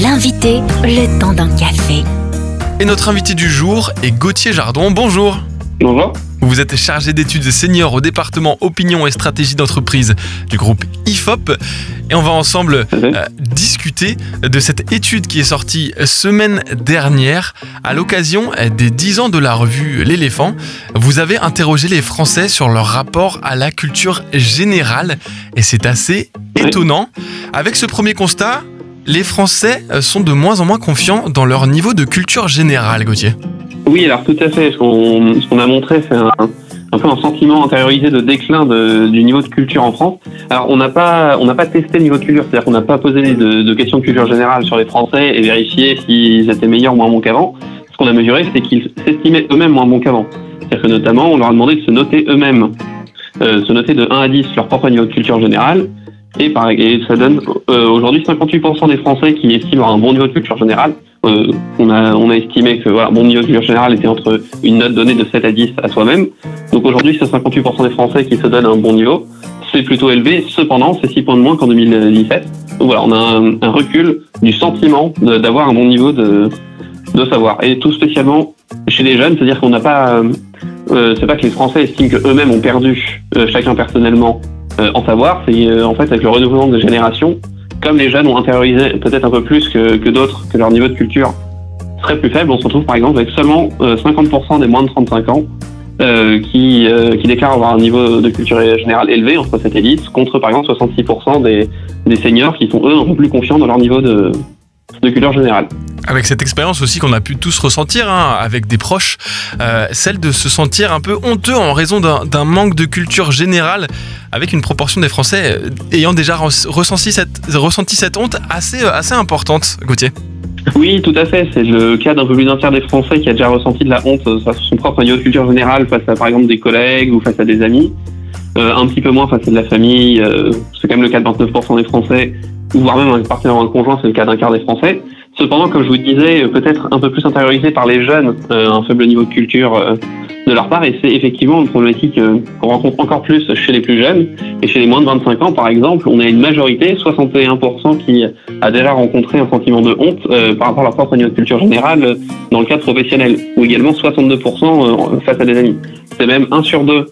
L'invité, le temps d'un café. Et notre invité du jour est Gautier Jardon. Bonjour. Bonjour. Vous êtes chargé d'études seniors au département opinion et stratégie d'entreprise du groupe IFOP. Et on va ensemble discuter de cette étude qui est sortie semaine dernière à l'occasion des 10 ans de la revue L'Éléphant. Vous avez interrogé les Français sur leur rapport à la culture générale et c'est assez étonnant. Avec ce premier constat, les Français sont de moins en moins confiants dans leur niveau de culture générale, Gautier. Oui, alors tout à fait. Ce qu'on a montré, c'est un peu un sentiment intériorisé de déclin du niveau de culture en France. Alors, on n'a pas testé le niveau de culture, c'est-à-dire qu'on n'a pas posé de questions de culture générale sur les Français et vérifié s'ils étaient meilleurs ou moins bons qu'avant. Ce qu'on a mesuré, c'est qu'ils s'estimaient eux-mêmes moins bons qu'avant. C'est-à-dire que notamment, on leur a demandé de se noter eux-mêmes, se noter de 1 à 10 leur propre niveau de culture générale. Et ça donne aujourd'hui 58% des Français qui estiment avoir un bon niveau de culture générale. On a estimé que bon niveau de culture générale était entre une note donnée de 7 à 10 à soi-même. Donc aujourd'hui, c'est 58% des Français qui se donnent un bon niveau. C'est plutôt élevé, cependant, c'est 6 points de moins qu'en 2017. Donc voilà, on a un recul du sentiment d'avoir un bon niveau de savoir. Et tout spécialement chez les jeunes, c'est-à-dire qu'on n'a pas... c'est pas que les Français estiment qu'eux-mêmes ont perdu, chacun personnellement, en savoir, c'est en fait avec le renouvellement des générations, comme les jeunes ont intériorisé peut-être un peu plus que d'autres, que leur niveau de culture serait plus faible, on se retrouve par exemple avec seulement 50% des moins de 35 ans qui déclarent avoir un niveau de culture générale élevé entre cette élite, contre par exemple 66% des seniors qui sont eux un peu plus confiants dans leur niveau de culture générale. Avec cette expérience aussi qu'on a pu tous ressentir avec des proches, celle de se sentir un peu honteux en raison d'un manque de culture générale, avec une proportion des Français ayant déjà ressenti cette honte assez importante, Gautier. Oui, tout à fait. C'est le cas d'un peu plus d'un tiers des Français qui a déjà ressenti de la honte face à son propre niveau de culture générale, face à par exemple des collègues ou face à des amis. Un petit peu moins face à de la famille, c'est quand même le cas de 29% des Français, ou voire même un partenaire ou un conjoint, c'est le cas d'un quart des Français. Cependant, comme je vous disais, peut-être un peu plus intériorisé par les jeunes, un faible niveau de culture de leur part, et c'est effectivement une problématique qu'on rencontre encore plus chez les plus jeunes, et chez les moins de 25 ans par exemple, on a une majorité, 61%, qui a déjà rencontré un sentiment de honte par rapport à leur propre niveau de culture générale dans le cadre professionnel, ou également 62% face à des amis. C'est même 1 sur 2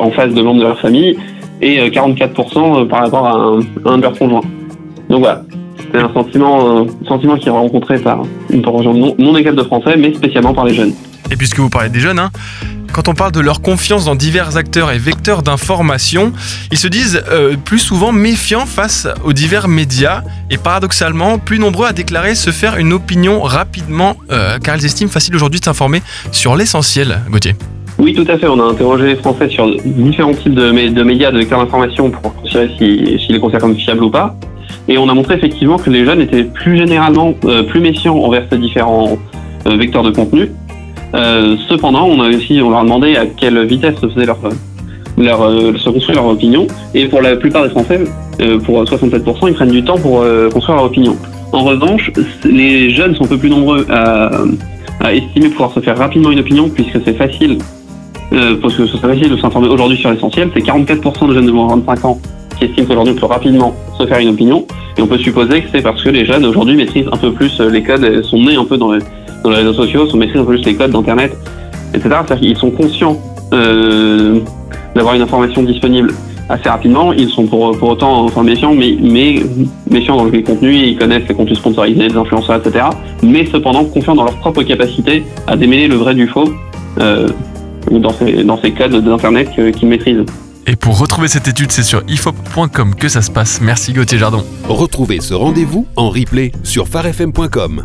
en face de membres de leur famille, et 44% par rapport à un de leurs conjoints. Donc voilà. C'est un sentiment qui est rencontré par une proportion non égale de Français, mais spécialement par les jeunes. Et puisque vous parlez des jeunes, quand on parle de leur confiance dans divers acteurs et vecteurs d'information, ils se disent plus souvent méfiants face aux divers médias et paradoxalement plus nombreux à déclarer se faire une opinion rapidement, car ils estiment facile aujourd'hui de s'informer sur l'essentiel, Gautier. Oui, tout à fait. On a interrogé les Français sur différents types de médias, de vecteurs d'information pour considérer s'ils les considèrent comme fiables ou pas. Et on a montré effectivement que les jeunes étaient plus généralement plus méfiants envers ces différents vecteurs de contenu. Cependant, on leur a demandé à quelle vitesse se construire leur opinion. Et pour la plupart des Français, pour 67%, ils prennent du temps pour construire leur opinion. En revanche, les jeunes sont un peu plus nombreux à estimer pouvoir se faire rapidement une opinion, puisque c'est facile, parce que ce serait facile de s'informer aujourd'hui sur l'essentiel. C'est 44% de jeunes de moins de 25 ans qui estiment qu'aujourd'hui on peut rapidement se faire une opinion, et on peut supposer que c'est parce que les jeunes aujourd'hui maîtrisent un peu plus les codes, sont nés un peu dans les réseaux sociaux, maîtrisent un peu plus les codes d'Internet, etc. C'est-à-dire qu'ils sont conscients d'avoir une information disponible assez rapidement, ils sont pour autant méfiants, mais méfiants dans les contenus, ils connaissent les contenus sponsorisés, les influenceurs, etc. Mais cependant confiants dans leur propre capacité à démêler le vrai du faux dans ces codes d'Internet qu'ils maîtrisent. Et pour retrouver cette étude, c'est sur ifop.com que ça se passe. Merci Gautier Jardon. Retrouvez ce rendez-vous en replay sur pharefm.com.